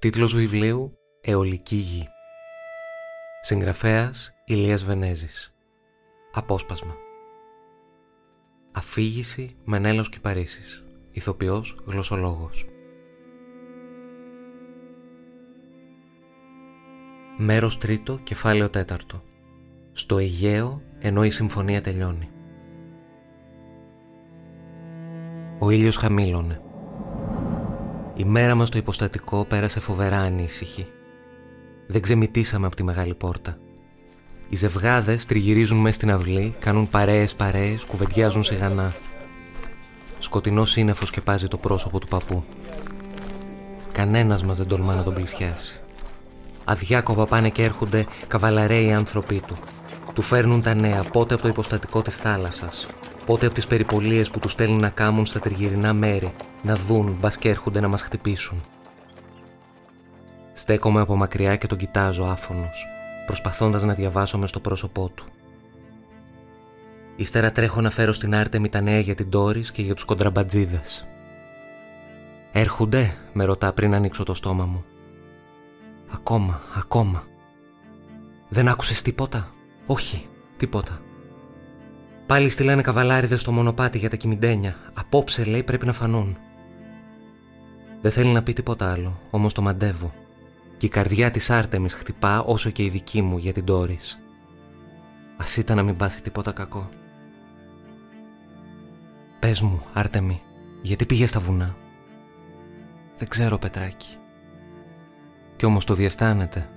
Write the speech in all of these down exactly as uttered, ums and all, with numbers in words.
Τίτλος βιβλίου «Αιολική Γη». Συγγραφέας Ηλίας Βενέζης. Απόσπασμα. Αφήγηση Μενέλαος Κυπαρίσσης. Ηθοποιός γλωσσολόγος. Μέρος τρίτο, κεφάλαιο τέταρτο. Στο Αιγαίο, ενώ η συμφωνία τελειώνει. Ο ήλιος χαμήλωνε. Η μέρα μας στο υποστατικό πέρασε φοβερά ανήσυχη. Δεν ξεμητήσαμε από τη μεγάλη πόρτα. Οι ζευγάδες τριγυρίζουν μέσα στην αυλή, κάνουν παρέες-παρέες, κουβεντιάζουν σιγανά. Σκοτεινό σύννεφο σκεπάζει το πρόσωπο του παππού. Κανένας μας δεν τολμά να τον πλησιάσει. Αδιάκοπα πάνε και έρχονται καβαλαρέοι οι άνθρωποι του. Του φέρνουν τα νέα, πότε από το υποστατικό της θάλασσας, πότε από τις περιπολίες που τους στέλνει να κάμουν στα τριγυρινά μέρη, να δουν, μπας και έρχονται να μας χτυπήσουν. Στέκομαι από μακριά και τον κοιτάζω άφωνος, προσπαθώντας να διαβάσω μες στο πρόσωπό του. Ύστερα τρέχω να φέρω στην Άρτεμη τα νέα για την Τόρις και για τους κοντραμπατζίδες. «Έρχονται?» με ρωτά πριν ανοίξω το στόμα μου. «Ακόμα, ακόμα». «Δεν άκουσες τίποτα?» «Όχι, τίποτα». «Πάλι στείλανε καβαλάριδες στο μονοπάτι για τα Κιμιντένια. Απόψε», λέει, «πρέπει να φανούν». Δεν θέλει να πει τίποτα άλλο, όμως το μαντεύω. Και η καρδιά της Άρτεμης χτυπά όσο και η δική μου για την Τόρις. Ας ήταν να μην πάθει τίποτα κακό. «Πες μου, Άρτεμη, γιατί πήγες στα βουνά?» «Δεν ξέρω, Πετράκι». Κι όμως το διαισθάνεται.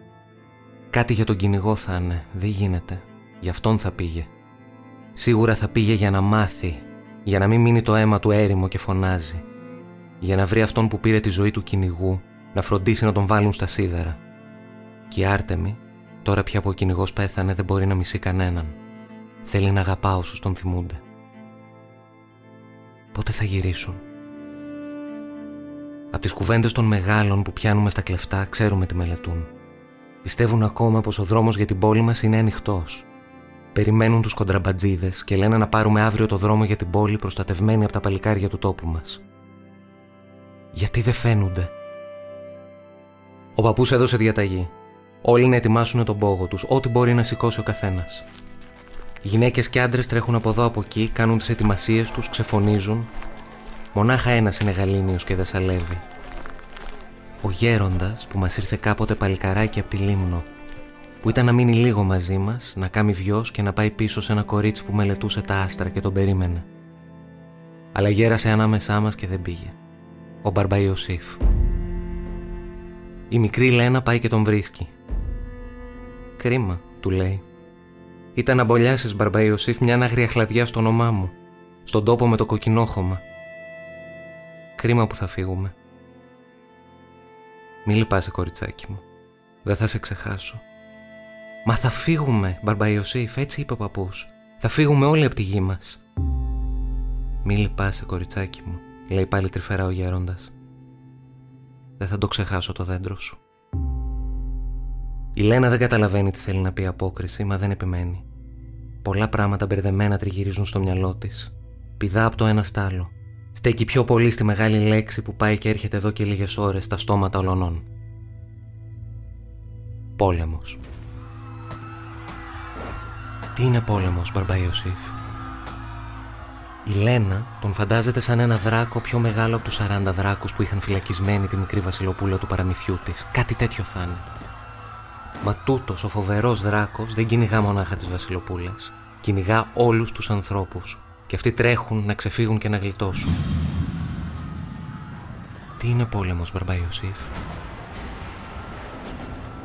Κάτι για τον κυνηγό θα είναι, δεν γίνεται. Γι' αυτόν θα πήγε. Σίγουρα θα πήγε για να μάθει, για να μην μείνει το αίμα του έρημο και φωνάζει. Για να βρει αυτόν που πήρε τη ζωή του κυνηγού, να φροντίσει να τον βάλουν στα σίδερα. Και η Άρτεμη, τώρα πια που ο κυνηγός πέθανε, δεν μπορεί να μισεί κανέναν. Θέλει να αγαπά όσους τον θυμούνται. Πότε θα γυρίσουν? Από τις κουβέντες των μεγάλων που πιάνουμε στα κλεφτά, ξέρουμε τι μελετούν. Πιστεύουν ακόμα πως ο δρόμος για την πόλη μας είναι ανοιχτός. Περιμένουν τους κοντραμπατζίδες και λένε να πάρουμε αύριο το δρόμο για την πόλη, προστατευμένοι από τα παλικάρια του τόπου μας. Γιατί δεν φαίνονται? Ο παππούς έδωσε διαταγή. Όλοι να ετοιμάσουν τον πόγο τους, ό,τι μπορεί να σηκώσει ο καθένας. Γυναίκες και άντρες τρέχουν από εδώ από εκεί, κάνουν τις ετοιμασίες τους, ξεφωνίζουν. Μονάχα ένας είναι γαλήνιος και δεσαλεύει. Ο γέροντας που μας ήρθε κάποτε παλικαράκι από τη Λίμνο, που ήταν να μείνει λίγο μαζί μας, να κάνει βιός και να πάει πίσω σε ένα κορίτσι που μελετούσε τα άστρα και τον περίμενε. Αλλά γέρασε ανάμεσά μας και δεν πήγε. Ο Μπαρμπα-Ιωσήφ. Η μικρή Λένα πάει και τον βρίσκει. «Κρίμα», του λέει. «Ήταν να μπολιάσεις, Μπαρμπα-Ιωσήφ, μια άγρια χλαδιά στο όνομά μου, στον τόπο με το κοκκινόχωμα. Κρίμα που θα φύγουμε». «Μη λυπάσαι, κοριτσάκι μου. Δεν θα σε ξεχάσω». «Μα θα φύγουμε, Μπαρμπα-Ιωσήφ», έτσι είπε ο παππούς. «Θα φύγουμε όλοι από τη γη μας». «Μη λυπάσαι, κοριτσάκι μου», λέει πάλι τρυφερά ο γέροντας. «Δεν θα το ξεχάσω το δέντρο σου». Η Λένα δεν καταλαβαίνει τι θέλει να πει απόκριση, μα δεν επιμένει. Πολλά πράγματα μπερδεμένα τριγυρίζουν στο μυαλό της. Πηδά από το ένα στ' άλλο. Στέκει πιο πολύ στη μεγάλη λέξη που πάει και έρχεται εδώ και λίγες ώρες στα στόματα ολονών. Πόλεμος. Τι είναι πόλεμος, Μπαρμπα-Ιωσήφ? Η Λένα τον φαντάζεται σαν ένα δράκο πιο μεγάλο από τους σαράντα δράκους που είχαν φυλακισμένοι τη μικρή βασιλοπούλα του παραμυθιού της. Κάτι τέτοιο θα είναι. Μα τούτος ο φοβερός δράκος δεν κυνηγά μονάχα της βασιλοπούλας. Κυνηγά όλους τους ανθρώπους. Και αυτοί τρέχουν να ξεφύγουν και να γλιτώσουν. Τι είναι πόλεμος, Μπαρμπα-Ιωσήφ?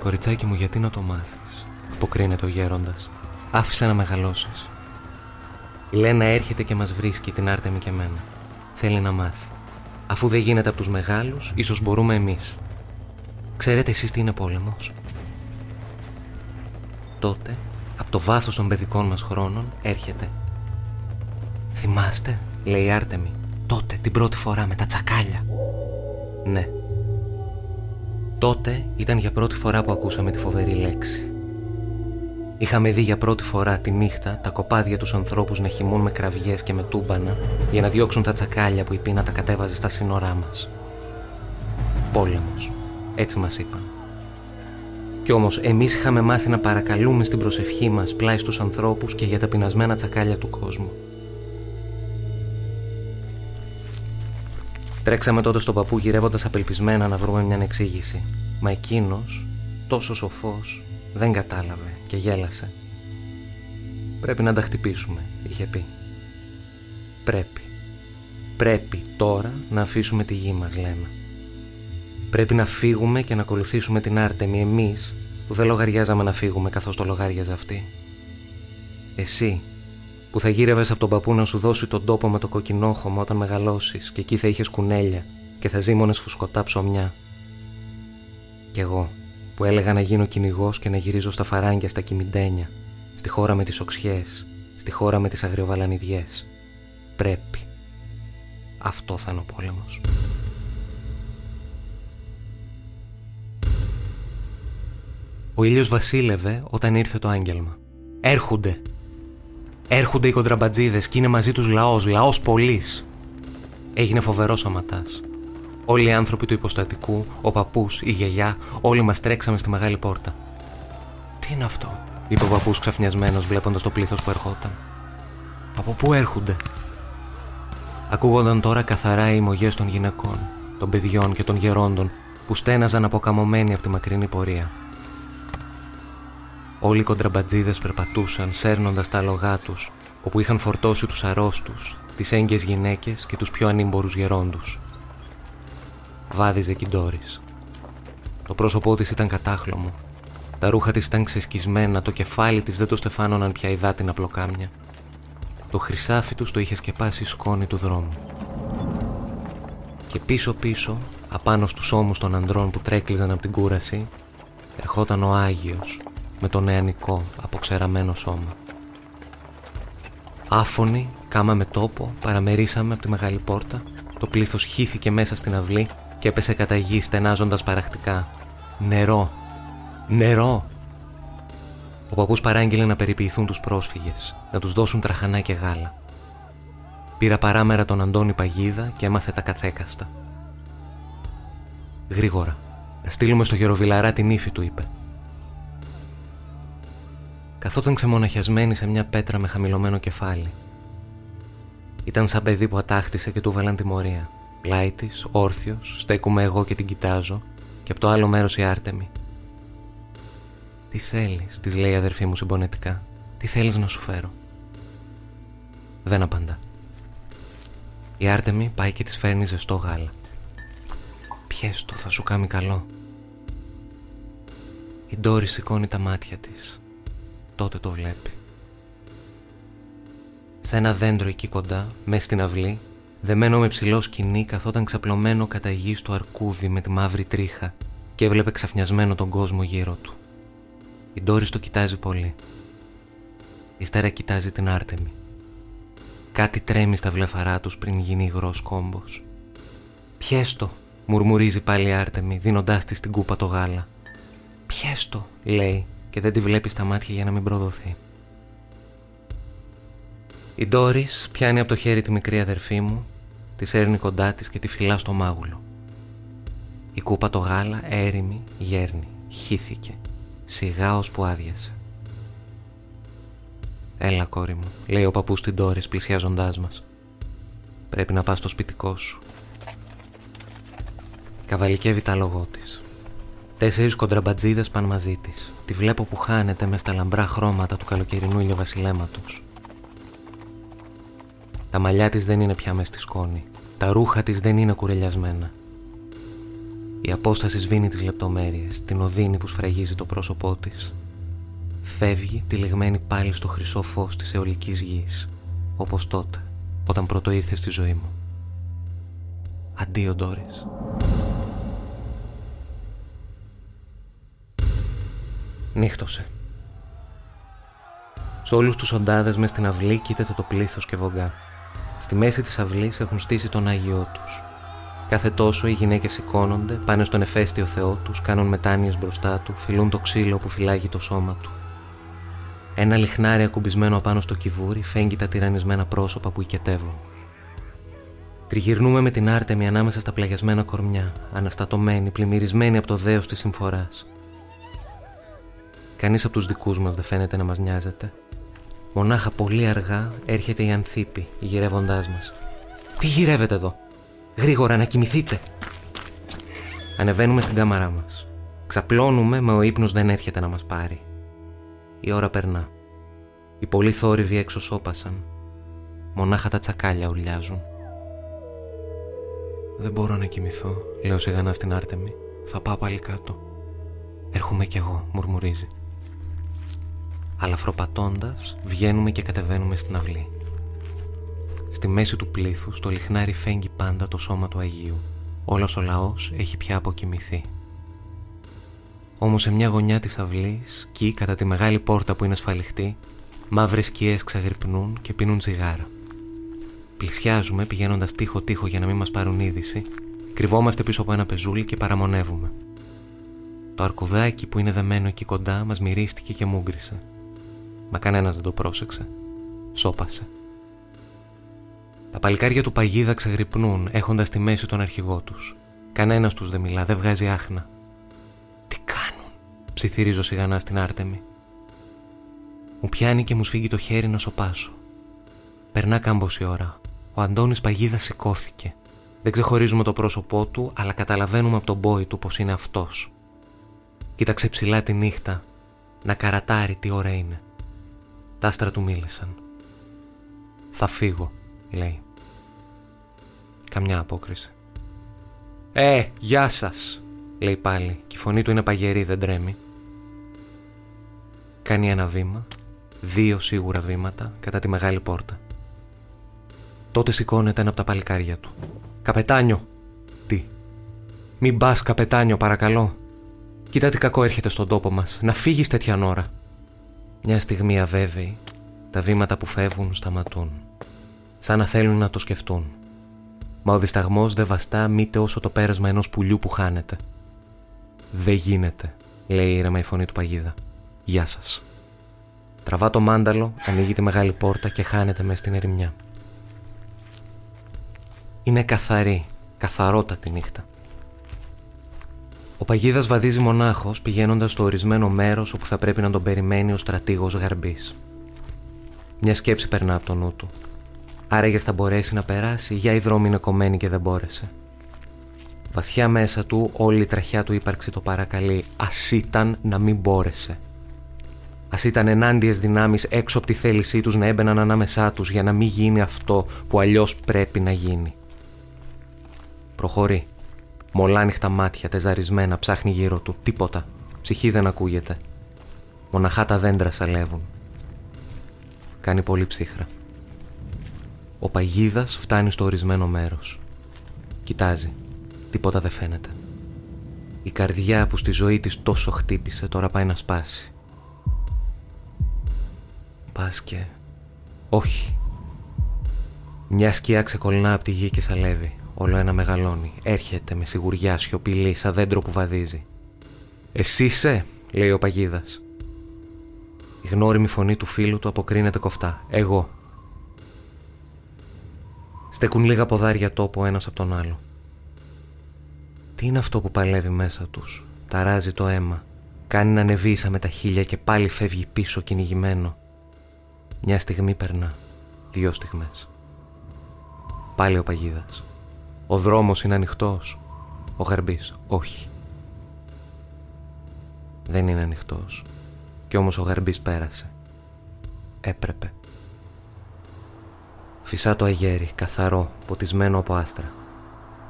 «Κοριτσάκι μου, γιατί να το μάθεις?» αποκρίνεται ο γέροντας. «Άφησε να μεγαλώσεις». Η Λένα έρχεται και μας βρίσκει, την Άρτεμη και εμένα. Θέλει να μάθει. Αφού δεν γίνεται από τους μεγάλους, ίσως μπορούμε εμείς. «Ξέρετε εσείς τι είναι πόλεμος?» Τότε, από το βάθος των παιδικών μας χρόνων, έρχεται. «Θυμάστε?» λέει η Άρτεμη. «Τότε, την πρώτη φορά με τα τσακάλια». «Ναι». Τότε ήταν για πρώτη φορά που ακούσαμε τη φοβερή λέξη. Είχαμε δει για πρώτη φορά τη νύχτα τα κοπάδια τους ανθρώπους να χυμούν με κραυγές και με τούμπανα για να διώξουν τα τσακάλια που η πείνα τα κατέβαζε στα σύνορά μας. Πόλεμος. Έτσι μας είπαν. Κι όμως εμείς είχαμε μάθει να παρακαλούμε στην προσευχή μας πλάι στους ανθρώπους και για τα πεινασμένα τσακάλια του κόσμου. Τρέξαμε τότε στον παππού γυρεύοντας απελπισμένα να βρούμε μια εξήγηση. Μα εκείνος, τόσο σοφός, δεν κατάλαβε και γέλασε. «Πρέπει να τα χτυπήσουμε», είχε πει. «Πρέπει. Πρέπει τώρα να αφήσουμε τη γη μας», Λένα. «Πρέπει να φύγουμε και να ακολουθήσουμε την Άρτεμη, εμείς που δεν λογαριάζαμε να φύγουμε καθώς το λογάριαζε αυτή. Εσύ που θα γύρευες από τον παππού να σου δώσει τον τόπο με το κοκκινόχωμα όταν μεγαλώσεις και εκεί θα είχες κουνέλια και θα ζύμωνες φουσκωτά ψωμιά. Κι εγώ που έλεγα να γίνω κυνηγός και να γυρίζω στα φαράγγια στα Κιμιντένια, στη χώρα με τις οξιές, στη χώρα με τις αγριοβαλανιδιές. Πρέπει. Αυτό θα είναι ο πόλεμος». Ο ήλιος βασίλευε όταν ήρθε το άγγελμα. Έρχονται. Έρχονται οι κοντραμπατζίδες και είναι μαζί τους λαός, λαός πολλής. Έγινε φοβερός αματάς. Όλοι οι άνθρωποι του υποστατικού, ο παππούς, η γιαγιά, όλοι μας τρέξαμε στη μεγάλη πόρτα. «Τι είναι αυτό», είπε ο παππούς ξαφνιασμένος βλέποντας το πλήθος που ερχόταν. «Από πού έρχονται?» Ακούγονταν τώρα καθαρά οι ημωγές των γυναικών, των παιδιών και των γερόντων που στέναζαν αποκαμωμένοι από τη μακρινή πορεία. Όλοι οι κοντραμπατζίδες περπατούσαν σέρνοντας τα αλογά τους, όπου είχαν φορτώσει τους αρρώστους, τις έγκυες γυναίκες και τους πιο ανήμπορους γερόντους. Βάδιζε η Ντόρις. Το πρόσωπό της ήταν κατάχλωμο. Τα ρούχα της ήταν ξεσκισμένα, το κεφάλι της δεν το στεφάνωναν πια οι δάτινα πλοκάμια. Το χρυσάφι τους το είχε σκεπάσει η σκόνη του δρόμου. Και πίσω-πίσω, απάνω στους ώμους των ανδρών που τρέκλιζαν από την κούραση, ερχόταν ο Άγιος, με το νεανικό, αποξεραμένο σώμα. Άφωνοι, κάμαμε τόπο, παραμερίσαμε από τη μεγάλη πόρτα, το πλήθος χύθηκε μέσα στην αυλή και έπεσε κατά γη στενάζοντας παραχτικά. «Νερό! Νερό!» Ο παππούς παράγγειλε να περιποιηθούν τους πρόσφυγες, να τους δώσουν τραχανά και γάλα. Πήρα παράμερα τον Αντώνη Παγίδα και έμαθε τα καθέκαστα. «Γρήγορα, να στείλουμε στο γεροβιλαρά την ύφη του», είπε. Καθόταν ξεμοναχιασμένη σε μια πέτρα με χαμηλωμένο κεφάλι. Ήταν σαν παιδί που ατάχτησε και του βάλαν τιμωρία. Πλάι της, όρθιος, στέκουμε εγώ και την κοιτάζω, και από το άλλο μέρος η Άρτεμη. «Τι θέλεις», της λέει η αδερφή μου συμπονετικά. «Τι θέλεις να σου φέρω?» Δεν απαντά. Η Άρτεμη πάει και της φέρνει ζεστό γάλα. «Πιες το, θα σου κάνει καλό». Η Ντόρις σηκώνει τα μάτια της. Τότε το βλέπει. Σε ένα δέντρο εκεί κοντά, μέσα στην αυλή, δεμένο με ψηλό σκοινί, καθόταν ξαπλωμένο κατά γη στο αρκούδι με τη μαύρη τρίχα και έβλεπε ξαφνιασμένο τον κόσμο γύρω του. Η Ντόρις το κοιτάζει πολύ. Ύστερα κοιτάζει την Άρτεμη. Κάτι τρέμει στα βλεφαρά τους πριν γίνει υγρός κόμπος. «Πιες το», μουρμουρίζει πάλι η Άρτεμη, δίνοντάς της την κούπα το γάλα. «Πιες το», λέει, και δεν τη βλέπει στα μάτια για να μην προδοθεί. Η Ντόρις πιάνει από το χέρι τη μικρή αδερφή μου, τη σέρνει κοντά της και τη φυλά στο μάγουλο. Η κούπα το γάλα, έρημη, γέρνη, χύθηκε, σιγά ώσπου άδειασε. «Έλα, κόρη μου», λέει ο παππούς στην Ντόρις πλησιάζοντάς μας. «Πρέπει να πας στο σπιτικό σου». Καβαλικεύει τα λόγω της. Τέσσερις κοντραμπατζίδες παν μαζί της. Τη βλέπω που χάνεται μες στα λαμπρά χρώματα του καλοκαιρινού ηλιοβασιλέματος. Τα μαλλιά της δεν είναι πια μες στη σκόνη. Τα ρούχα της δεν είναι κουρελιασμένα. Η απόσταση σβήνει τις λεπτομέρειες, την οδύνη που σφραγίζει το πρόσωπό της. Φεύγει τυλιγμένη πάλι στο χρυσό φως της αιωλικής γης, όπως τότε, όταν πρώτο ήρθε στη ζωή μου. «Αντίο, Ντόρις». Νύχτωσε. Σ' όλους τους οντάδες μες στην αυλή κοίταται το πλήθος και βογκά. Στη μέση της αυλής έχουν στήσει τον Άγιό τους. Κάθε τόσο οι γυναίκες σηκώνονται, πάνε στον εφαίστειο Θεό τους, κάνουν μετάνοιες μπροστά του, φιλούν το ξύλο που φυλάγει το σώμα του. Ένα λιχνάρι ακουμπισμένο απάνω στο κιβούρι φέγγει τα τυραννισμένα πρόσωπα που οικετεύουν. Τριγυρνούμε με την Άρτεμη ανάμεσα στα πλαγιασμένα κορμιά, αναστατωμένη, πλημμυρισμένη από το δέος της συμφοράς. Κανείς από τους δικούς μας δεν φαίνεται να μας νοιάζεται. Μονάχα πολύ αργά έρχεται η Ανθίπη, γυρεύοντάς μας. «Τι γυρεύετε εδώ? Γρήγορα να κοιμηθείτε!» Ανεβαίνουμε στην κάμαρά μας. Ξαπλώνουμε, μα ο ύπνος δεν έρχεται να μας πάρει. Η ώρα περνά. Οι πολλοί θόρυβοι έξω σώπασαν. Μονάχα τα τσακάλια ουρλιάζουν. «Δεν μπορώ να κοιμηθώ», λέω σιγανά στην Άρτεμη. «Θα πάω πάλι κάτω». «Έρχομαι κι εγώ», μουρμουρίζει. Αλαφροπατώντας, βγαίνουμε και κατεβαίνουμε στην αυλή. Στη μέση του πλήθους, το λιχνάρι φέγγει πάντα το σώμα του Αγίου. Όλος ο λαός έχει πια αποκοιμηθεί. Όμως σε μια γωνιά της αυλής, κι κατά τη μεγάλη πόρτα που είναι ασφαλιχτή, μαύρες σκιές ξαγρυπνούν και πίνουν τσιγάρα. Πλησιάζουμε πηγαίνοντας τείχο-τείχο για να μην μας πάρουν είδηση, κρυβόμαστε πίσω από ένα πεζούλι και παραμονεύουμε. Το αρκουδάκι που είναι δεμένο εκεί κοντά μας μυρίστηκε και μούγκρισε. Μα κανένας δεν το πρόσεξε. Σώπασε. Τα παλικάρια του Παγίδα ξαγρυπνούν έχοντας στη μέση τον αρχηγό τους. Κανένας τους δεν μιλά, δεν βγάζει άχνα. «Τι κάνουν?» ψιθυρίζω σιγανά στην Άρτεμη. Μου πιάνει και μου σφίγγει το χέρι να σοπάσω. Περνά κάμποση ώρα. Ο Αντώνης Παγίδας σηκώθηκε. Δεν ξεχωρίζουμε το πρόσωπό του, αλλά καταλαβαίνουμε από τον πόη του πως είναι αυτός. Κοίταξε ψηλά τη νύχτα, να καρατάρει τι ώρα είναι. Τα άστρα του μίλησαν. «Θα φύγω», λέει. Καμιά απόκριση. «Ε, γεια σας», λέει πάλι, και η φωνή του είναι παγερή, δεν τρέμει. Κάνει ένα βήμα, δύο σίγουρα βήματα, κατά τη μεγάλη πόρτα. Τότε σηκώνεται ένα από τα παλικάρια του. «Καπετάνιο!» «Τι?» «Μην πας, καπετάνιο, παρακαλώ. Κοίτα τι κακό έρχεται στον τόπο μας. Να φύγεις τέτοιαν ώρα». Μια στιγμή αβέβαιη, τα βήματα που φεύγουν σταματούν. Σαν να θέλουν να το σκεφτούν. Μα ο δισταγμός δεν βαστά μήτε όσο το πέρασμα ενός πουλιού που χάνεται. «Δεν γίνεται», λέει ήρεμα η φωνή του Παγίδα. «Γεια σας». Τραβά το μάνταλο, ανοίγει τη μεγάλη πόρτα και χάνεται μέσα στην ερημιά. Είναι καθαρή, καθαρότατη νύχτα. Ο Παγίδας βαδίζει μονάχος, πηγαίνοντας στο ορισμένο μέρος όπου θα πρέπει να τον περιμένει ο στρατηγός Γαρμπής. Μια σκέψη περνά από το νου του. Άραγε θα μπορέσει να περάσει, για οι δρόμοι είναι κομμένοι και δεν μπόρεσε. Βαθιά μέσα του, όλη η τραχιά του ύπαρξη το παρακαλεί. Ας ήταν να μην μπόρεσε. Ας ήταν ενάντιες δυνάμεις έξω από τη θέλησή τους να έμπαιναν ανάμεσά τους για να μην γίνει αυτό που αλλιώς πρέπει να γίνει. Προχωρεί. Μολά ανοιχτά μάτια, τεζαρισμένα, ψάχνει γύρω του. Τίποτα. Ψυχή δεν ακούγεται. Μοναχά τα δέντρα σαλεύουν. Κάνει πολύ ψύχρα. Ο Παγίδας φτάνει στο ορισμένο μέρος. Κοιτάζει. Τίποτα δεν φαίνεται. Η καρδιά που στη ζωή της τόσο χτύπησε τώρα πάει να σπάσει. Πας και... όχι. Μια σκιά ξεκολλά από τη γη και σαλεύει. Όλο ένα μεγαλώνει. Έρχεται με σιγουριά, σιωπηλή, σαν δέντρο που βαδίζει. «Εσύ είσαι», λέει ο Παγίδας. Η γνώριμη φωνή του φίλου του αποκρίνεται κοφτά. «Εγώ». Στέκουν λίγα ποδάρια τόπο ένας από τον άλλο. Τι είναι αυτό που παλεύει μέσα τους? Ταράζει το αίμα. Κάνει να ανεβίσα με τα χείλια και πάλι φεύγει πίσω κυνηγημένο. Μια στιγμή περνά. Δύο στιγμές. Πάλι ο Παγίδας. Ο δρόμος είναι ανοιχτός. Ο Γαρμπής όχι. Δεν είναι ανοιχτός. Κι όμως ο Γαρμπής πέρασε. Έπρεπε. Φυσά το αγέρι, καθαρό, ποτισμένο από άστρα.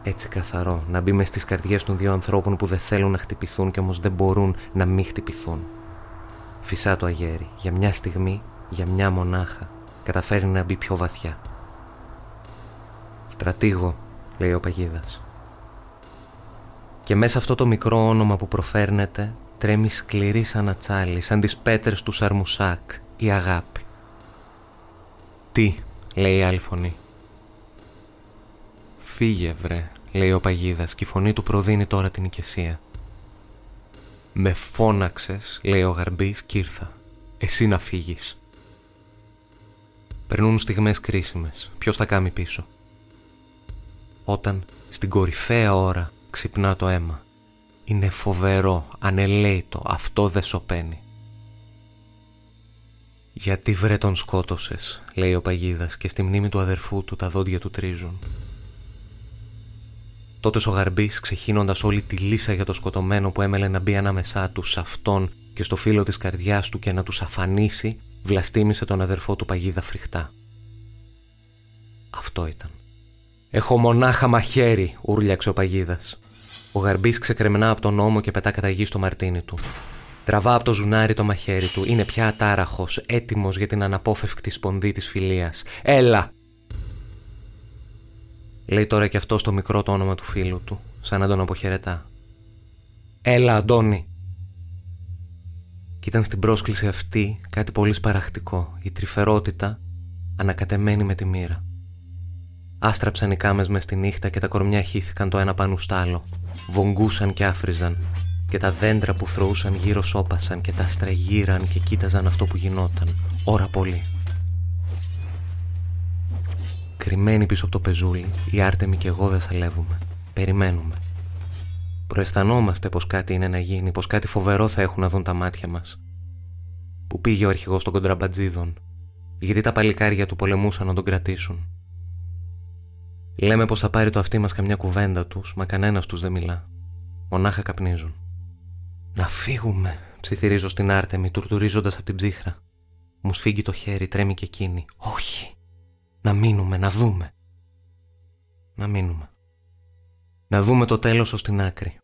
Έτσι καθαρό, να μπει μες στις καρδιές των δύο ανθρώπων που δεν θέλουν να χτυπηθούν κι όμως δεν μπορούν να μην χτυπηθούν. Φυσά το αγέρι, για μια στιγμή, για μια μονάχα, καταφέρει να μπει πιο βαθιά. «Στρατήγο», λέει ο Παγίδας. Και μέσα αυτό το μικρό όνομα που προφέρνεται, τρέμει σκληρή σαν ατσάλι, σαν τις πέτρες του Σαρμουσάκ, η αγάπη. «Τι?» λέει η άλλη φωνή. «Φύγε βρε», λέει ο Παγίδας και η φωνή του προδίνει τώρα την οικεσία. «Με φώναξες», λέει ο Γαρμπής, «κι ήρθα. Εσύ να φύγεις». Περνούν στιγμές κρίσιμες. Ποιος θα κάνει πίσω? όταν στην κορυφαία ώρα ξυπνά το αίμα. Είναι φοβερό, ανελέητο, αυτό δε σωπαίνει. «Γιατί βρε τον σκότωσες», λέει ο Παγίδας, και στη μνήμη του αδερφού του τα δόντια του τρίζουν. Τότε ο Γαρμπής, ξεχύνοντας όλη τη λύσα για το σκοτωμένο που έμελε να μπει ανάμεσά του, σε αυτόν και στο φίλο της καρδιάς του και να τους αφανίσει, βλαστήμισε τον αδερφό του Παγίδα φρικτά. Αυτό ήταν. «Έχω μονάχα μαχαίρι», ούρλιαξε ο Παγίδας. Ο Γαρμπής ξεκρεμνά από τον ώμο και πετά κατά γη στο μαρτίνι του. Τραβά από το ζουνάρι το μαχαίρι του, είναι πια ατάραχος, έτοιμος για την αναπόφευκτη σπονδή της φιλίας. «Έλα!», λέει τώρα και αυτό στο μικρό το όνομα του φίλου του, σαν να τον αποχαιρετά. «Έλα, Αντώνη!» Κι ήταν στην πρόσκληση αυτή κάτι πολύ σπαραχτικό, η τρυφερότητα ανακατεμένη με τη μοίρα. Άστραψαν οι κάμες μες στη νύχτα και τα κορμιά χύθηκαν το ένα πάνω στ' άλλο. Βογγούσαν και άφριζαν, και τα δέντρα που θροούσαν γύρω σώπασαν και τα άστρα γύραν και κοίταζαν αυτό που γινόταν, ώρα πολύ. Κρυμμένοι πίσω από το πεζούλι, η Άρτεμη και εγώ δασαλεύουμε. Περιμένουμε. Προαισθανόμαστε πως κάτι είναι να γίνει, πως κάτι φοβερό θα έχουν να δουν τα μάτια μας. Που πήγε ο αρχηγός των κοντραμπατζίδων, γιατί τα παλικάρια του πολεμούσαν να τον κρατήσουν. Λέμε πως θα πάρει το αυτί μας καμιά κουβέντα τους, μα κανένας τους δεν μιλά. Μονάχα καπνίζουν. «Να φύγουμε», ψιθυρίζω στην Άρτεμη, τουρτουρίζοντας από την ψύχρα. Μου σφίγγει το χέρι, τρέμει και εκείνη. «Όχι! Να μείνουμε, να δούμε!» Να μείνουμε. Να δούμε το τέλος ως την άκρη.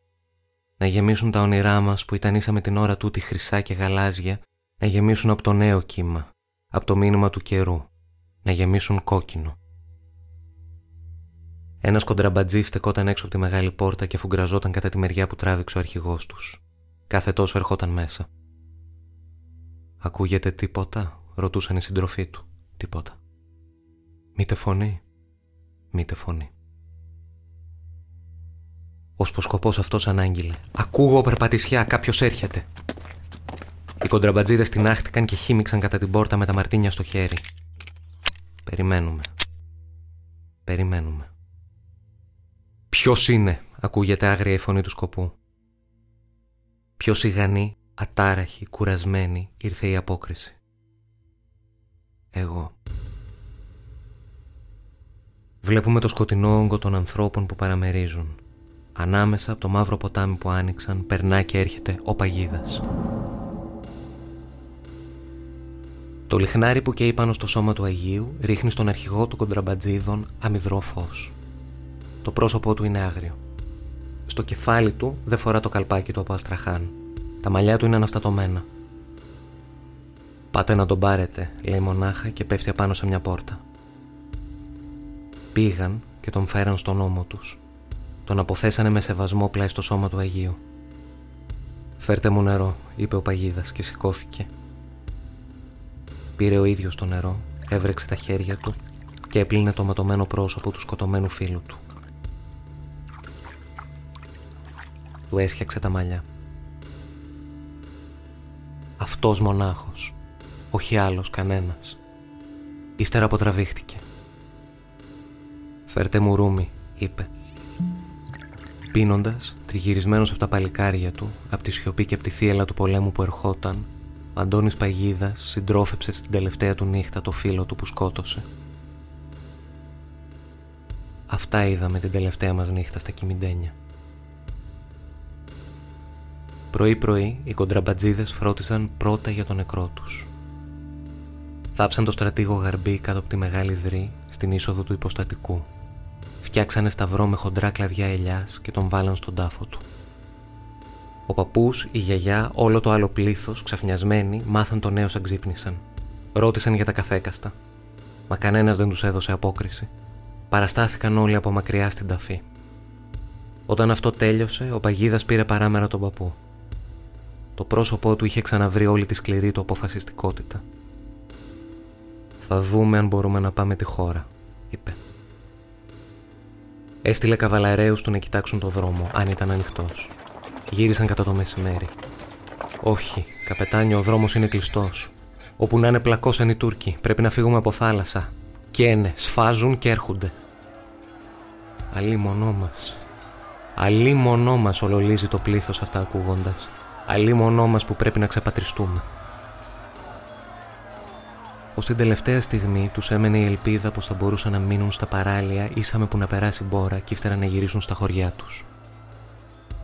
Να γεμίσουν τα όνειρά μας που ήταν ίσα με την ώρα τούτη χρυσά και γαλάζια, να γεμίσουν από το νέο κύμα, από το μήνυμα του καιρού, να γεμίσουν κόκκινο. Ένας κοντραμπατζής στεκόταν έξω από τη μεγάλη πόρτα και φουγκραζόταν κατά τη μεριά που τράβηξε ο αρχηγός τους. Κάθε τόσο ερχόταν μέσα. «Ακούγεται τίποτα?» ρωτούσαν οι συντροφοί του. «Τίποτα». «Μήτε φωνή?» «Μήτε φωνή». Ως πως σκοπός αυτός ανάγγειλε. «Ακούγω περπατησιά, κάποιος έρχεται». Οι κοντραμπατζίδες τινάχτηκαν και χύμιξαν κατά την πόρτα με τα μαρτίνια στο χέρι. Περιμένουμε. Περιμένουμε. «Ποιος είναι?» ακούγεται άγρια η φωνή του σκοπού. Πιο σιγανή, ατάραχη, κουρασμένη ήρθε η απόκριση. «Εγώ». Βλέπουμε το σκοτεινό όγκο των ανθρώπων που παραμερίζουν. Ανάμεσα από το μαύρο ποτάμι που άνοιξαν περνά και έρχεται ο Παγίδας. Το λιχνάρι που καίει πάνω στο σώμα του Αγίου ρίχνει στον αρχηγό των κοντραμπατζίδων αμυδρό φως. Το πρόσωπό του είναι άγριο. Στο κεφάλι του δεν φορά το καλπάκι του από αστραχάν. Τα μαλλιά του είναι αναστατωμένα. «Πάτε να τον πάρετε», λέει μονάχα και πέφτει απάνω σε μια πόρτα. Πήγαν και τον φέραν στον ώμο τους. Τον αποθέσανε με σεβασμό πλάι στο σώμα του Αγίου. «Φέρτε μου νερό», είπε ο Παγίδας και σηκώθηκε. Πήρε ο ίδιος το νερό, έβρεξε τα χέρια του και έπλυνε το ματωμένο πρόσωπο του σκοτωμένου φίλου του. Του έσχιαξε τα μαλλιά. Αυτός μονάχος, όχι άλλος κανένας. Ύστερα αποτραβήχτηκε. «Φέρτε μου ρούμι», είπε. Πίνοντας, τριγυρισμένος από τα παλικάρια του, από τη σιωπή και από τη θύελα του πολέμου που ερχόταν, ο Αντώνης Παγίδας συντρόφεψε στην τελευταία του νύχτα το φίλο του που σκότωσε. Αυτά είδαμε την τελευταία μας νύχτα στα Κιμιντένια. Πρωί-πρωί, οι κοντραμπατζίδες φρόντιζαν πρώτα για τον νεκρό τους. Θάψαν το στρατηγό Γαρμπή κάτω από τη μεγάλη δρύ, στην είσοδο του υποστατικού. Φτιάξανε σταυρό με χοντρά κλαδιά ελιάς και τον βάλαν στον τάφο του. Ο παππούς, η γιαγιά, όλο το άλλο πλήθος, ξαφνιασμένοι, μάθαν τον νέο σαν ξύπνησαν. Ρώτησαν για τα καθέκαστα. Μα κανένας δεν τους έδωσε απόκριση. Παραστάθηκαν όλοι από μακριά στην ταφή. Όταν αυτό τέλειωσε, ο Παγίδας πήρε παράμερα τον παππού. Το πρόσωπό του είχε ξαναβρει όλη τη σκληρή του αποφασιστικότητα. «Θα δούμε αν μπορούμε να πάμε τη χώρα», είπε. Έστειλε καβαλαρέους του να κοιτάξουν το δρόμο, αν ήταν ανοιχτός. Γύρισαν κατά το μεσημέρι. «Όχι, καπετάνιο, ο δρόμος είναι κλειστός. Όπου να είναι πλακώσαν οι Τούρκοι, πρέπει να φύγουμε από θάλασσα. Καίνε, σφάζουν και έρχονται». αλίμονό μας. Αλίμονό μας, ολολίζει το πλήθος αυτά ακούγοντας. Αλίμονό μας που πρέπει να ξαπατριστούμε. Ως την τελευταία στιγμή τους έμενε η ελπίδα πως θα μπορούσαν να μείνουν στα παράλια ίσα με που να περάσει μπόρα και ύστερα να γυρίσουν στα χωριά τους.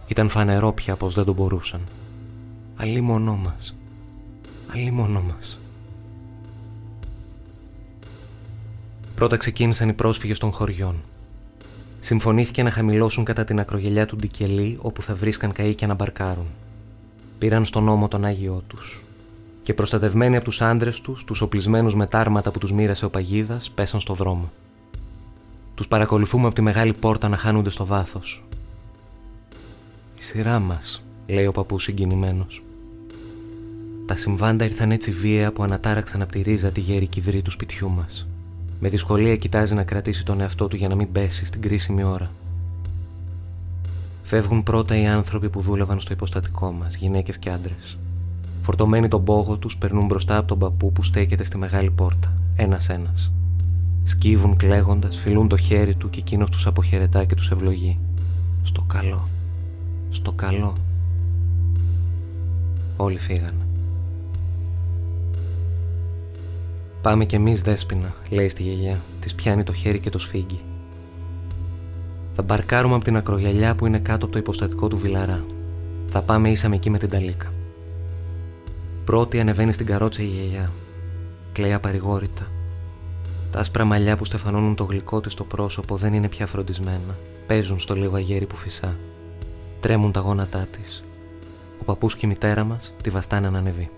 Ήταν φανερό πια πως δεν το μπορούσαν. Αλίμονό μας. Αλίμονό μας. Πρώτα ξεκίνησαν οι πρόσφυγες των χωριών. Συμφωνήθηκε να χαμηλώσουν κατά την ακρογελιά του Ντικελή, όπου θα βρίσκαν καΐκια να μπαρκάρουν. Πήραν στον ώμο τον Άγιό τους. Και προστατευμένοι από τους άντρες τους, τους οπλισμένους με τάρματα που τους μοίρασε ο Παγίδας, πέσαν στο δρόμο. Τους παρακολουθούμε από τη μεγάλη πόρτα να χάνονται στο βάθος. «Η σειρά μας», λέει ο παππούς συγκινημένος. Τα συμβάντα ήρθαν έτσι βία που ανατάραξαν από τη ρίζα τη γέρη κυβρή του σπιτιού μας. Με δυσκολία κοιτάζει να κρατήσει τον εαυτό του για να μην πέσει στην κρίσιμη ώρα. Φεύγουν πρώτα οι άνθρωποι που δούλευαν στο υποστατικό μας, γυναίκες και άντρες. Φορτωμένοι τον πόγο τους, περνούν μπροστά από τον παππού που στέκεται στη μεγάλη πόρτα, ένας-ένας. Σκύβουν κλαίγοντας, φιλούν το χέρι του και εκείνος τους αποχαιρετά και τους ευλογεί. Στο καλό. Στο καλό. Όλοι φύγανε. «Πάμε κι εμείς, Δέσποινα», λέει στη γιαγιά. Της πιάνει το χέρι και το σφίγγει. «Θα μπαρκάρουμε από την ακρογιαλιά που είναι κάτω από το υποστατικό του Βιλαρά. Θα πάμε ίσα με εκεί με την ταλίκα». Πρώτη ανεβαίνει στην καρότσα η γιαγιά. Κλαίει απαρηγόρητα. Τα άσπρα μαλλιά που στεφανώνουν το γλυκό της στο πρόσωπο δεν είναι πια φροντισμένα. Παίζουν στο λίγο αγέρι που φυσά. Τρέμουν τα γόνατά της. Ο παππούς και η μητέρα μας τη βαστάνε να ανεβεί.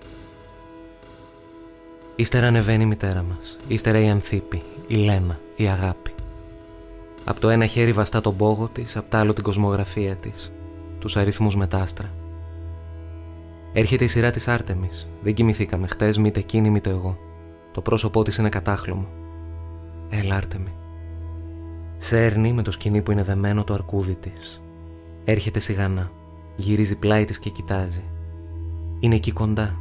Ύστερα ανεβαίνει η μητέρα μας. Ύστερα η Ανθίπη, η Λένα, η Αγάπη. Απ' το ένα χέρι βαστά τον πόγο της, απ' τ' άλλο την κοσμογραφία της, τους αριθμούς με τ' άστρα. Έρχεται η σειρά της Άρτεμης. Δεν κοιμηθήκαμε χτες, μήτε εκείνη μήτε εγώ. Το πρόσωπό της είναι κατάχλωμο. «Έλα, Άρτεμη». Σέρνει με το σκοινί που είναι δεμένο το αρκούδι της. Έρχεται σιγανά. Γυρίζει πλάι της και κοιτάζει. Είναι εκεί κοντά.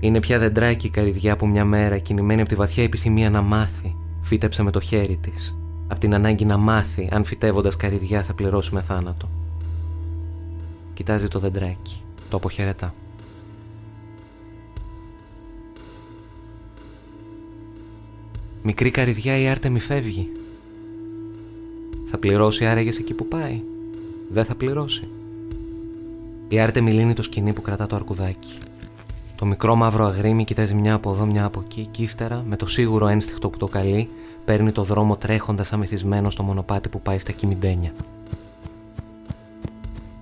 Είναι πια δεντράκι η καρυδιά που μια μέρα, κινημένη από τη βαθιά επιθυμία να μάθει, φύτεψε με το χέρι της. Από την ανάγκη να μάθει αν φυτεύοντας καρυδιά θα πληρώσει με θάνατο. Κοιτάζει το δεντράκι. Το αποχαιρετά. «Μικρή καρυδιά, η Άρτεμη φεύγει. Θα πληρώσει άραγες εκεί που πάει? Δεν θα πληρώσει». Η Άρτεμη λύνει το σκοινί που κρατά το αρκουδάκι. Το μικρό μαύρο αγρίμι κοιτάζει μια από εδώ, μια από εκεί και ύστερα, με το σίγουρο ένστικτο που το καλεί, παίρνει το δρόμο τρέχοντας αμυθισμένο στο μονοπάτι που πάει στα Κιμιντένια.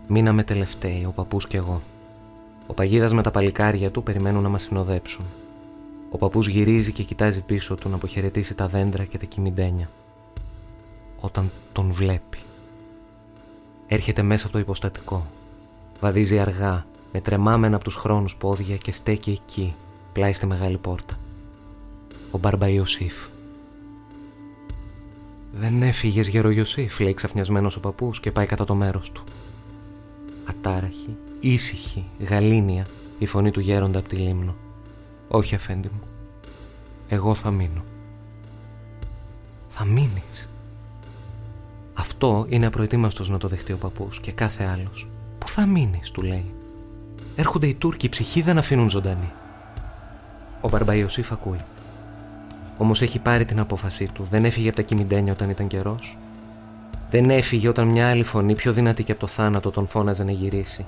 Μείναμε τελευταίοι, ο παππούς και εγώ. Ο Παγίδας με τα παλικάρια του περιμένουν να μας συνοδέψουν. Ο παππούς γυρίζει και κοιτάζει πίσω του να αποχαιρετήσει τα δέντρα και τα Κιμιντένια. Όταν τον βλέπει. Έρχεται μέσα από το υποστατικό. Βαδίζει αργά, με τρεμάμενα από τους χρόνους πόδια και στέκει εκεί, πλάι στη μεγάλη πόρτα. Ο Μπαρμπα-Ιωσήφ. «Δεν έφυγες, γέρο Ιωσήφ», λέει ξαφνιασμένος ο παππούς και πάει κατά το μέρος του. Ατάραχη, ήσυχη, γαλήνια η φωνή του γέροντα από τη λίμνο. «Όχι, αφέντη μου. Εγώ θα μείνω». «Θα μείνεις?» Αυτό είναι απροετοίμαστος να το δεχτεί ο παππούς και κάθε άλλος. «Πού θα μείνεις?» του λέει. «Έρχονται οι Τούρκοι, οι ψυχοί δεν αφήνουν ζωντανοί». Ο Μπαρμπα-Ιωσήφ ακούει. Όμως έχει πάρει την απόφασή του. Δεν έφυγε από τα Κιμιντένια όταν ήταν καιρός. Δεν έφυγε όταν μια άλλη φωνή, πιο δυνατή και από το θάνατο, τον φώναζε να γυρίσει.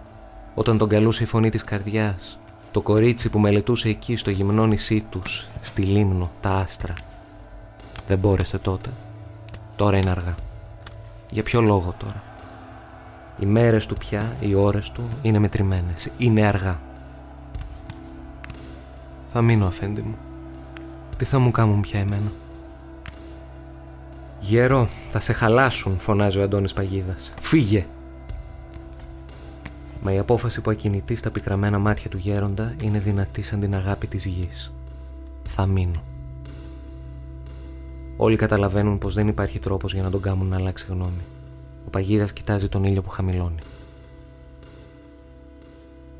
Όταν τον καλούσε η φωνή της καρδιάς. Το κορίτσι που μελετούσε εκεί στο γυμνό νησί τους, στη λίμνο, τα άστρα. Δεν μπόρεσε τότε. Τώρα είναι αργά. Για ποιο λόγο τώρα? Οι μέρες του πια, οι ώρες του είναι μετρημένες. Είναι αργά. «Θα μείνω, αφέντη μου. Τι θα μου κάνουν πια εμένα?» «Γέρο, θα σε χαλάσουν», φωνάζει ο Αντώνης Παγίδας. «Φύγε!» Μα η απόφαση που ακινητεί στα πικραμένα μάτια του γέροντα είναι δυνατή σαν την αγάπη της γης. «Θα μείνω». Όλοι καταλαβαίνουν πως δεν υπάρχει τρόπος για να τον κάνουν να αλλάξει γνώμη. Ο Παγίδας κοιτάζει τον ήλιο που χαμηλώνει.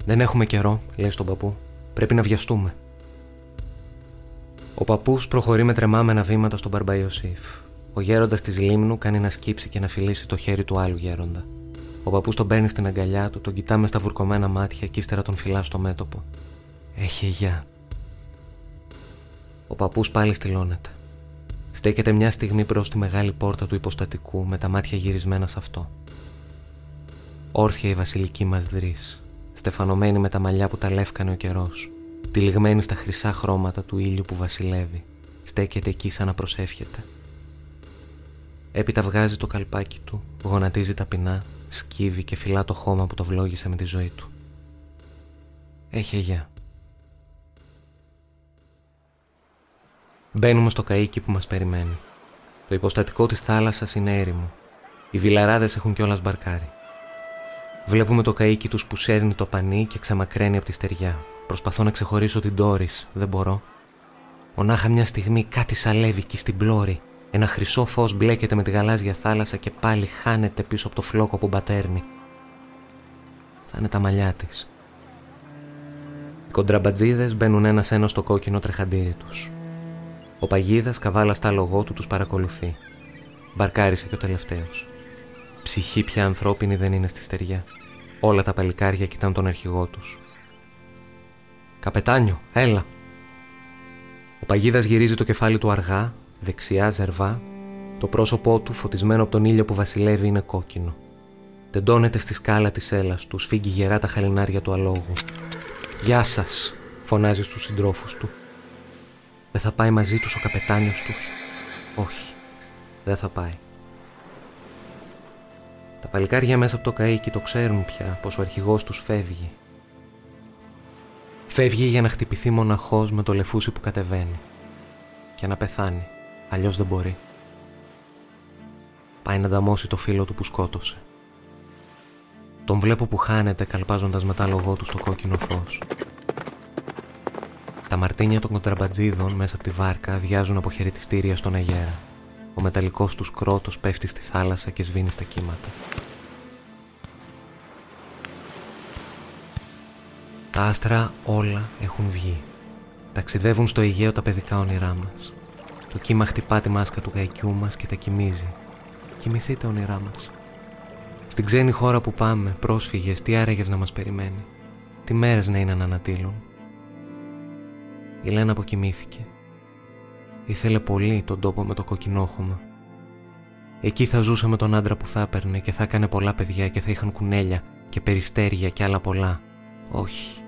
«Δεν έχουμε καιρό», λέει στον παππού. «Πρέπει να βιαστούμε». Ο παππούς προχωρεί με τρεμάμενα βήματα στον Μπαρμπα-Ιωσήφ. Ο γέροντας της λίμνου κάνει να σκύψει και να φιλήσει το χέρι του άλλου γέροντα. Ο παππούς τον παίρνει στην αγκαλιά του, τον κοιτά με στα βουρκωμένα μάτια και ύστερα τον φυλά στο μέτωπο. Έχει γεια. Ο παππούς πάλι στυλώνεται. Στέκεται μια στιγμή προς τη μεγάλη πόρτα του υποστατικού με τα μάτια γυρισμένα σε αυτό. Όρθια η βασιλική μας δρύς, στεφανωμένη με τα μαλλιά που τα λεύκανε ο καιρός, τυλιγμένη στα χρυσά χρώματα του ήλιου που βασιλεύει, στέκεται εκεί σαν να προσεύχεται. Έπειτα βγάζει το καλπάκι του, γονατίζει ταπεινά, σκύβει και φυλά το χώμα που το βλόγησε με τη ζωή του. Έχει γεια. Μπαίνουμε στο καΐκι που μας περιμένει. Το υποστατικό της θάλασσας είναι έρημο. Οι βιλαράδες έχουν κιόλας μπαρκάρι. Βλέπουμε το καΐκι τους που σέρνει το πανί και ξαμακραίνει από τη στεριά. Προσπαθώ να ξεχωρίσω την Ντόρις, δεν μπορώ. Μονάχα μια στιγμή κάτι σαλεύει εκεί στην πλώρη. Ένα χρυσό φως μπλέκεται με τη γαλάζια θάλασσα και πάλι χάνεται πίσω από το φλόκο που μπατέρνει. Θα είναι τα μαλλιά της. Οι κοντραμπατζίδες μπαίνουν ένας ένας στο κόκκινο τρεχαντήρι τους. Ο Παγίδας, καβάλα στα λογό του, τους παρακολουθεί. Μπαρκάρισε και ο τελευταίος. Ψυχή πια ανθρώπινη δεν είναι στη στεριά. Όλα τα παλικάρια κοιτάνε τον αρχηγό τους. «Καπετάνιο, έλα!» Ο Παγίδας γυρίζει το κεφάλι του αργά, δεξιά, ζερβά. Το πρόσωπό του, φωτισμένο από τον ήλιο που βασιλεύει, είναι κόκκινο. Τεντώνεται στη σκάλα της έλας του, σφίγγει γερά τα χαλινάρια του αλόγου. «Γεια σας!» φωνάζει στους συντρόφους του. Δεν θα πάει μαζί τους ο καπετάνιος τους. Όχι, δεν θα πάει. Τα παλικάρια μέσα από το καΐκι το ξέρουν πια πως ο αρχηγός τους φεύγει. Φεύγει για να χτυπηθεί μοναχός με το λεφούσι που κατεβαίνει. Και να πεθάνει, αλλιώς δεν μπορεί. Πάει να δαμώσει το φίλο του που σκότωσε. Τον βλέπω που χάνεται καλπάζοντας με τα λογό του στο κόκκινο φως. Τα μαρτίνια των κοντραμπατζίδων μέσα από τη βάρκα αδειάζουν από χαιρετιστήρια στον αγέρα. Ο μεταλλικός τους κρότος πέφτει στη θάλασσα και σβήνει στα κύματα. Τα άστρα όλα έχουν βγει. Ταξιδεύουν στο Αιγαίο τα παιδικά όνειρά μας. Το κύμα χτυπά τη μάσκα του γαϊκιού μας και τα κοιμίζει. Κοιμηθείτε όνειρά μας. Στην ξένη χώρα που πάμε, πρόσφυγες, τι άραγες να μας περιμένει. Τι μέρες να είναι να ανατείλουν. Η Λένα αποκοιμήθηκε. Ήθελε πολύ τον τόπο με το κοκκινόχωμα. Εκεί θα ζούσε με τον άντρα που θα έπαιρνε και θα έκανε πολλά παιδιά και θα είχαν κουνέλια και περιστέρια και άλλα πολλά. Όχι.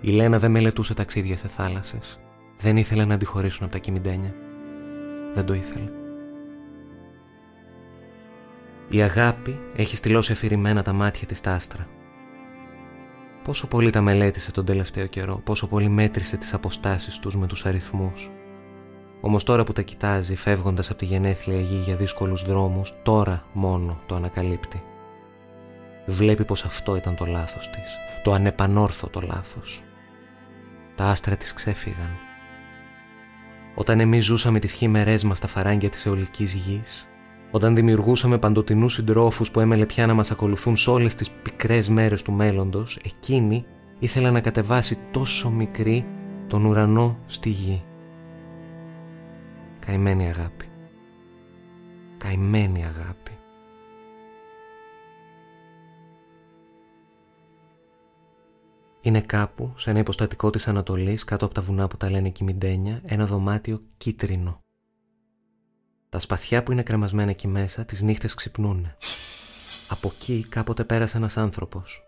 Η Λένα δεν μελετούσε ταξίδια σε θάλασσες. Δεν ήθελε να αντιχωρήσουν από τα Κιμιντένια. Δεν το ήθελε. Η αγάπη έχει στυλώσει αφηρημένα τα μάτια της στα άστρα. Πόσο πολύ τα μελέτησε τον τελευταίο καιρό, πόσο πολύ μέτρησε τις αποστάσεις τους με τους αριθμούς. Όμως τώρα που τα κοιτάζει, φεύγοντας από τη γενέθλια γη για δύσκολους δρόμους, τώρα μόνο το ανακαλύπτει. Βλέπει πως αυτό ήταν το λάθος της, το ανεπανόρθωτο λάθος. Τα άστρα της ξέφυγαν. Όταν εμείς ζούσαμε τις χήμερές μας στα φαράγγια της αιολικής γης, όταν δημιουργούσαμε παντοτινούς συντρόφους που έμελε πια να μας ακολουθούν σε όλες τις πικρές μέρες του μέλλοντος, εκείνη ήθελε να κατεβάσει τόσο μικρή τον ουρανό στη γη. Καημένη αγάπη. Καημένη αγάπη. Είναι κάπου, σε ένα υποστατικό της Ανατολής, κάτω από τα βουνά που τα λένε Κιμιντένια, ένα δωμάτιο κίτρινο. Τα σπαθιά που είναι κρεμασμένα εκεί μέσα τις νύχτες ξυπνούν. Από εκεί κάποτε πέρασε ένας άνθρωπος.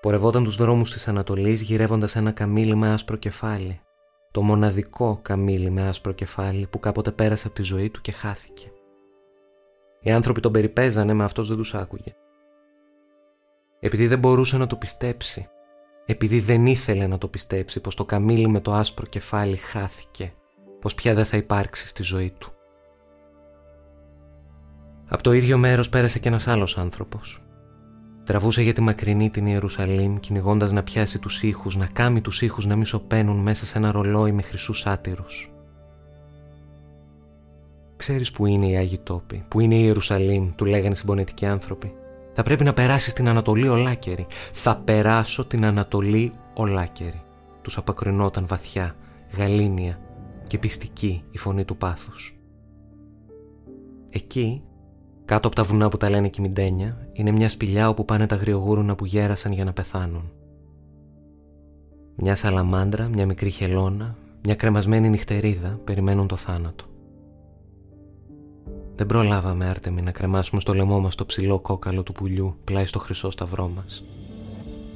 Πορευόταν τους δρόμους της Ανατολής γυρεύοντας ένα καμήλι με άσπρο κεφάλι. Το μοναδικό καμήλι με άσπρο κεφάλι που κάποτε πέρασε από τη ζωή του και χάθηκε. Οι άνθρωποι τον περιπέζανε, μα αυτός δεν τους άκουγε. Επειδή δεν μπορούσε να το πιστέψει, επειδή δεν ήθελε να το πιστέψει πως το καμήλι με το άσπρο κεφάλι χάθηκε, πως πια δεν θα υπάρξει στη ζωή του. Από το ίδιο μέρος πέρασε κι ένας άλλος άνθρωπος. Τραβούσε για τη μακρινή την Ιερουσαλήμ, κυνηγώντας να πιάσει τους ήχους, να κάμει τους ήχους να μη σωπαίνουν μέσα σε ένα ρολόι με χρυσούς άτυρους. «Ξέρεις που είναι οι Άγιοι Τόποι, που είναι η Ιερουσαλήμ», του λέγανε συμπονετικοί άνθρωποι. «Θα πρέπει να περάσεις την Ανατολή ολάκερη». «Θα περάσω την Ανατολή ολάκερη», τους απακρινόταν βαθιά, γαλήνια και πιστική η φωνή του πάθους. Εκεί, κάτω από τα βουνά που τα λένε Κιμιντένια, είναι μια σπηλιά όπου πάνε τα γριογούρουνα που γέρασαν για να πεθάνουν. Μια σαλαμάντρα, μια μικρή χελώνα, μια κρεμασμένη νυχτερίδα περιμένουν το θάνατο. Δεν προλάβαμε, Άρτεμη, να κρεμάσουμε στο λαιμό μας το ψηλό κόκαλο του πουλιού πλάι στο χρυσό σταυρό μας.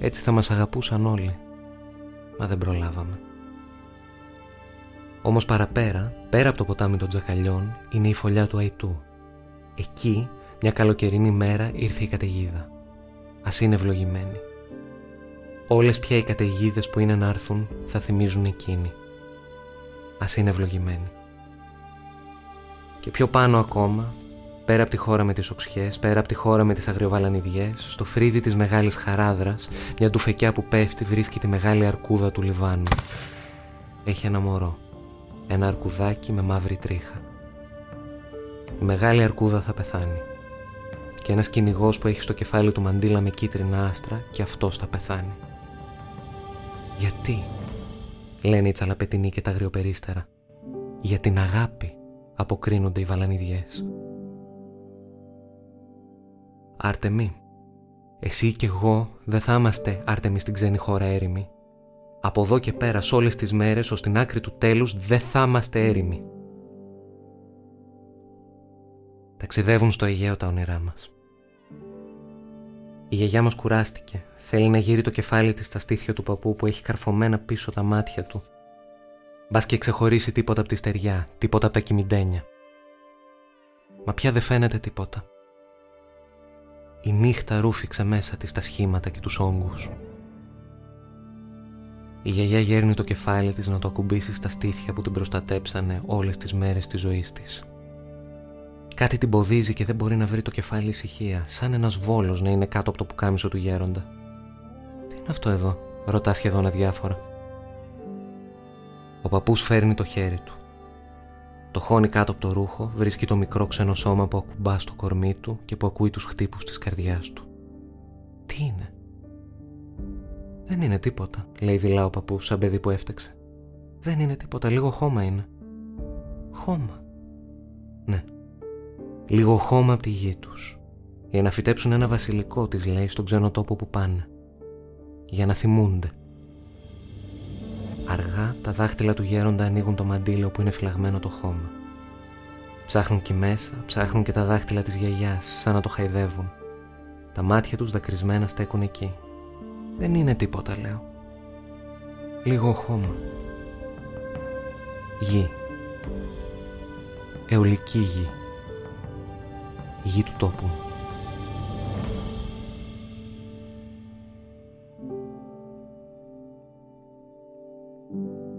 Έτσι θα μας αγαπούσαν όλοι, μα δεν προλάβαμε. Όμως παραπέρα, πέρα από το ποτάμι των Τζακαλιών, είναι η φωλιά του Αϊτού. Εκεί, μια καλοκαιρινή μέρα, ήρθε η καταιγίδα. Ας είναι ευλογημένη. Όλες πια οι καταιγίδες που είναι να έρθουν θα θυμίζουν εκείνη. Ας είναι ευλογημένη. Και πιο πάνω ακόμα, πέρα από τη χώρα με τις οξιές, πέρα από τη χώρα με τις αγριοβαλανιδιές, στο φρύδι της μεγάλης χαράδρας, μια ντουφεκιά που πέφτει βρίσκει τη μεγάλη αρκούδα του Λιβάνου. Έχει ένα μωρό, ένα αρκουδάκι με μαύρη τρίχα. Η μεγάλη αρκούδα θα πεθάνει. Και ένας κυνηγός που έχει στο κεφάλι του μαντίλα με κίτρινα άστρα, και αυτός θα πεθάνει. Γιατί, λένε οι τσαλαπετινοί και τα αγριοπερίστερα. Για την αγάπη, αποκρίνονται οι βαλανιδιές. Άρτεμη, εσύ κι εγώ δεν θα είμαστε, Άρτεμη, στην ξένη χώρα έρημοι. Από εδώ και πέρα, σε όλες τις μέρες, ως την άκρη του τέλους, δεν θα είμαστε έρημοι. Ταξιδεύουν στο Αιγαίο τα όνειρά μας. Η γιαγιά μας κουράστηκε. Θέλει να γύρει το κεφάλι της στα στήθια του παππού που έχει καρφωμένα πίσω τα μάτια του. Μπας και ξεχωρίσει τίποτα από τη στεριά, τίποτα από τα Κιμιντένια. Μα πια δεν φαίνεται τίποτα. Η νύχτα ρούφηξε μέσα της τα σχήματα και τους όγκους. Η γιαγιά γέρνει το κεφάλι της να το ακουμπήσει στα στήθια που την προστατέψανε όλες τις μέρες της ζωής της. Κάτι την ποδίζει και δεν μπορεί να βρει το κεφάλι ησυχία, σαν ένας βόλος να είναι κάτω από το πουκάμισο του γέροντα. «Τι είναι αυτό εδώ?» ρωτά σχεδόν αδιάφορα. Ο παππούς φέρνει το χέρι του. Το χώνει κάτω από το ρούχο, βρίσκει το μικρό ξένο σώμα που ακουμπά στο κορμί του και που ακούει τους χτύπους της καρδιάς του. «Τι είναι?» «Δεν είναι τίποτα», λέει δειλά ο παππούς, σαν παιδί που έφταξε. «Δεν είναι τίποτα, λίγο χώμα είναι». «Χώμα?» «Ναι. Λίγο χώμα από τη γη τους, για να φυτέψουν ένα βασιλικό», της λέει, «στον ξένο τόπο που πάνε, για να θυμούνται». Αργά τα δάχτυλα του γέροντα ανοίγουν το μαντήλο που είναι φυλαγμένο το χώμα. Ψάχνουν και μέσα, ψάχνουν και τα δάχτυλα της γιαγιάς, σαν να το χαϊδεύουν. Τα μάτια τους δακρυσμένα στέκουν εκεί. «Δεν είναι τίποτα», λέω. «Λίγο χώμα». Γη. Αιολική γη. Γη του τόπου. Thank you.